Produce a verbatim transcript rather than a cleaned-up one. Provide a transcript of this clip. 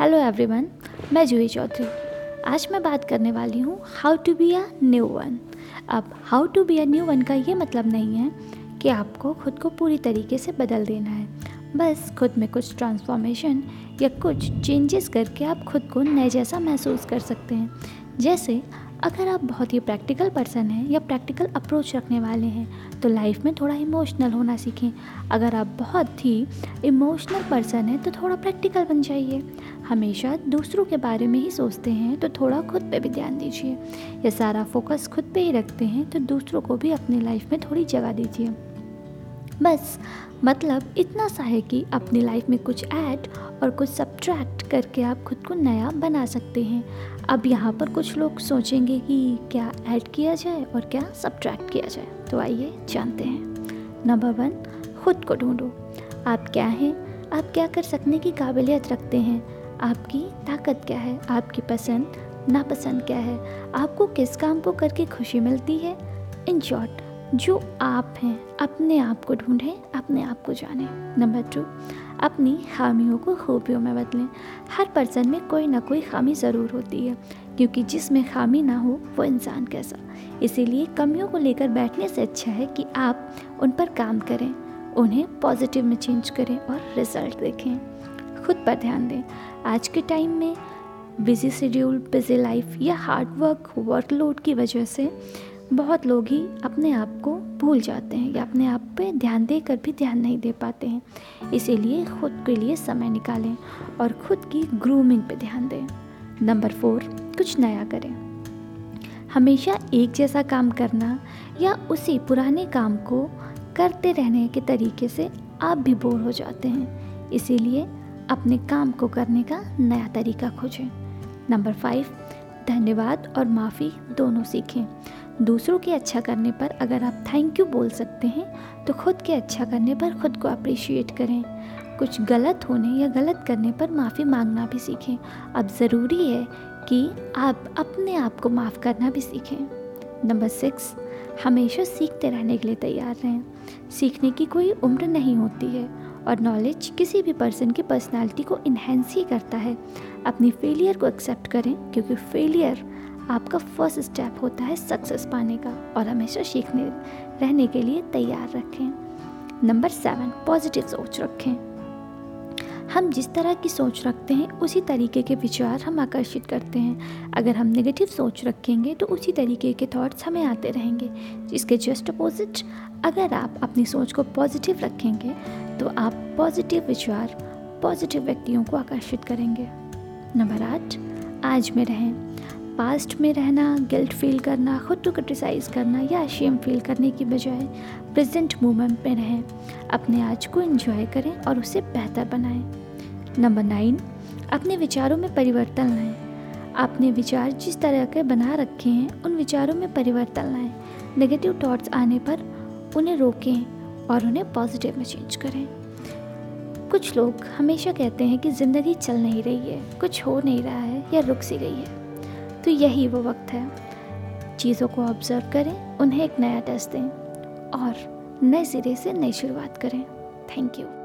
Hello everyone, मैं जूही चौधरी। आज मैं बात करने वाली हूँ how to be a new one. अब how to be a new one का ये मतलब नहीं है कि आपको खुद को पूरी तरीके से बदल देना है, बस खुद में कुछ ट्रांसफॉर्मेशन या कुछ चेंजेस करके आप खुद को नए जैसा महसूस कर सकते हैं। जैसे अगर आप बहुत ही प्रैक्टिकल पर्सन हैं या प्रैक्टिकल अप्रोच रखने वाले हैं तो लाइफ में थोड़ा इमोशनल होना सीखें। अगर आप बहुत ही इमोशनल पर्सन हैं तो थोड़ा प्रैक्टिकल बन जाइए। हमेशा दूसरों के बारे में ही सोचते हैं तो थोड़ा खुद पे भी ध्यान दीजिए। या सारा फोकस खुद पे ही रखते हैं तो दूसरों को भी अपनी लाइफ में थोड़ी जगह दीजिए। बस मतलब इतना सा है कि अपनी लाइफ में कुछ ऐड और कुछ सब्ट्रैक्ट करके आप खुद को नया बना सकते हैं। अब यहाँ पर कुछ लोग सोचेंगे कि क्या ऐड किया जाए और क्या सब्ट्रैक्ट किया जाए, तो आइए जानते हैं। नंबर वन, खुद को ढूंढो। आप क्या हैं, आप क्या कर सकने की काबिलियत रखते हैं, आपकी ताकत क्या है, आपकी पसंद नापसंद क्या है, आपको किस काम को करके खुशी मिलती है। इन शॉर्ट, जो आप हैं अपने आप को ढूंढें, अपने आप को जानें। नंबर टू, अपनी खामियों को खूबियों में बदलें। हर पर्सन में कोई ना कोई खामी ज़रूर होती है, क्योंकि जिसमें खामी ना हो वो इंसान कैसा। इसीलिए कमियों को लेकर बैठने से अच्छा है कि आप उन पर काम करें, उन्हें पॉजिटिव में चेंज करें और रिज़ल्ट देखें। खुद पर ध्यान दें। आज के टाइम में बिजी शेड्यूल, बिजी लाइफ या हार्ड वर्क वर्कलोड की वजह से बहुत लोग ही अपने आप को भूल जाते हैं या अपने आप पे ध्यान देकर भी ध्यान नहीं दे पाते हैं। इसीलिए खुद के लिए समय निकालें और खुद की ग्रूमिंग पे ध्यान दें। नंबर फोर, कुछ नया करें। हमेशा एक जैसा काम करना या उसी पुराने काम को करते रहने के तरीके से आप भी बोर हो जाते हैं। इसीलिए अपने काम को करने का नया तरीका खोजें। नंबर फाइव, धन्यवाद और माफ़ी दोनों सीखें। दूसरों के अच्छा करने पर अगर आप थैंक यू बोल सकते हैं तो खुद के अच्छा करने पर खुद को अप्रिशिएट करें। कुछ गलत होने या गलत करने पर माफ़ी मांगना भी सीखें। अब ज़रूरी है कि आप अपने आप को माफ़ करना भी सीखें। नंबर सिक्स, हमेशा सीखते रहने के लिए तैयार रहें। सीखने की कोई उम्र नहीं होती है और नॉलेज किसी भी पर्सन की पर्सनालिटी को इन्हेंस ही करता है। अपनी फेलियर को एक्सेप्ट करें, क्योंकि फेलियर आपका फर्स्ट स्टेप होता है सक्सेस पाने का, और हमेशा सीखने रहने के लिए तैयार रखें। नंबर सेवन, पॉजिटिव सोच रखें। हम जिस तरह की सोच रखते हैं उसी तरीके के विचार हम आकर्षित करते हैं। अगर हम नेगेटिव सोच रखेंगे तो उसी तरीके के थॉट्स हमें आते रहेंगे। इसके जस्ट अपोजिट, अगर आप अपनी सोच को पॉजिटिव रखेंगे तो आप पॉजिटिव विचार, पॉजिटिव व्यक्तियों को आकर्षित करेंगे। नंबर आठ, आज में रहें। पास्ट में रहना, गिल्ट फील करना, खुद को क्रिटिसाइज़ करना या शेम फील करने की बजाय प्रेजेंट मोमेंट में रहें। अपने आज को एंजॉय करें और उसे बेहतर बनाएं। नंबर नाइन, अपने विचारों में परिवर्तन लाएं। आपने विचार जिस तरह के बना रखे हैं उन विचारों में परिवर्तन लाएं। नेगेटिव थॉट्स आने पर उन्हें रोकें और उन्हें पॉजिटिव में चेंज करें। कुछ लोग हमेशा कहते हैं कि ज़िंदगी चल नहीं रही है, कुछ हो नहीं रहा है या रुक सी गई है, तो यही वो वक्त है। चीज़ों को ऑब्जर्व करें, उन्हें एक नया टेस्ट दें और नए सिरे से नई शुरुआत करें। Thank you.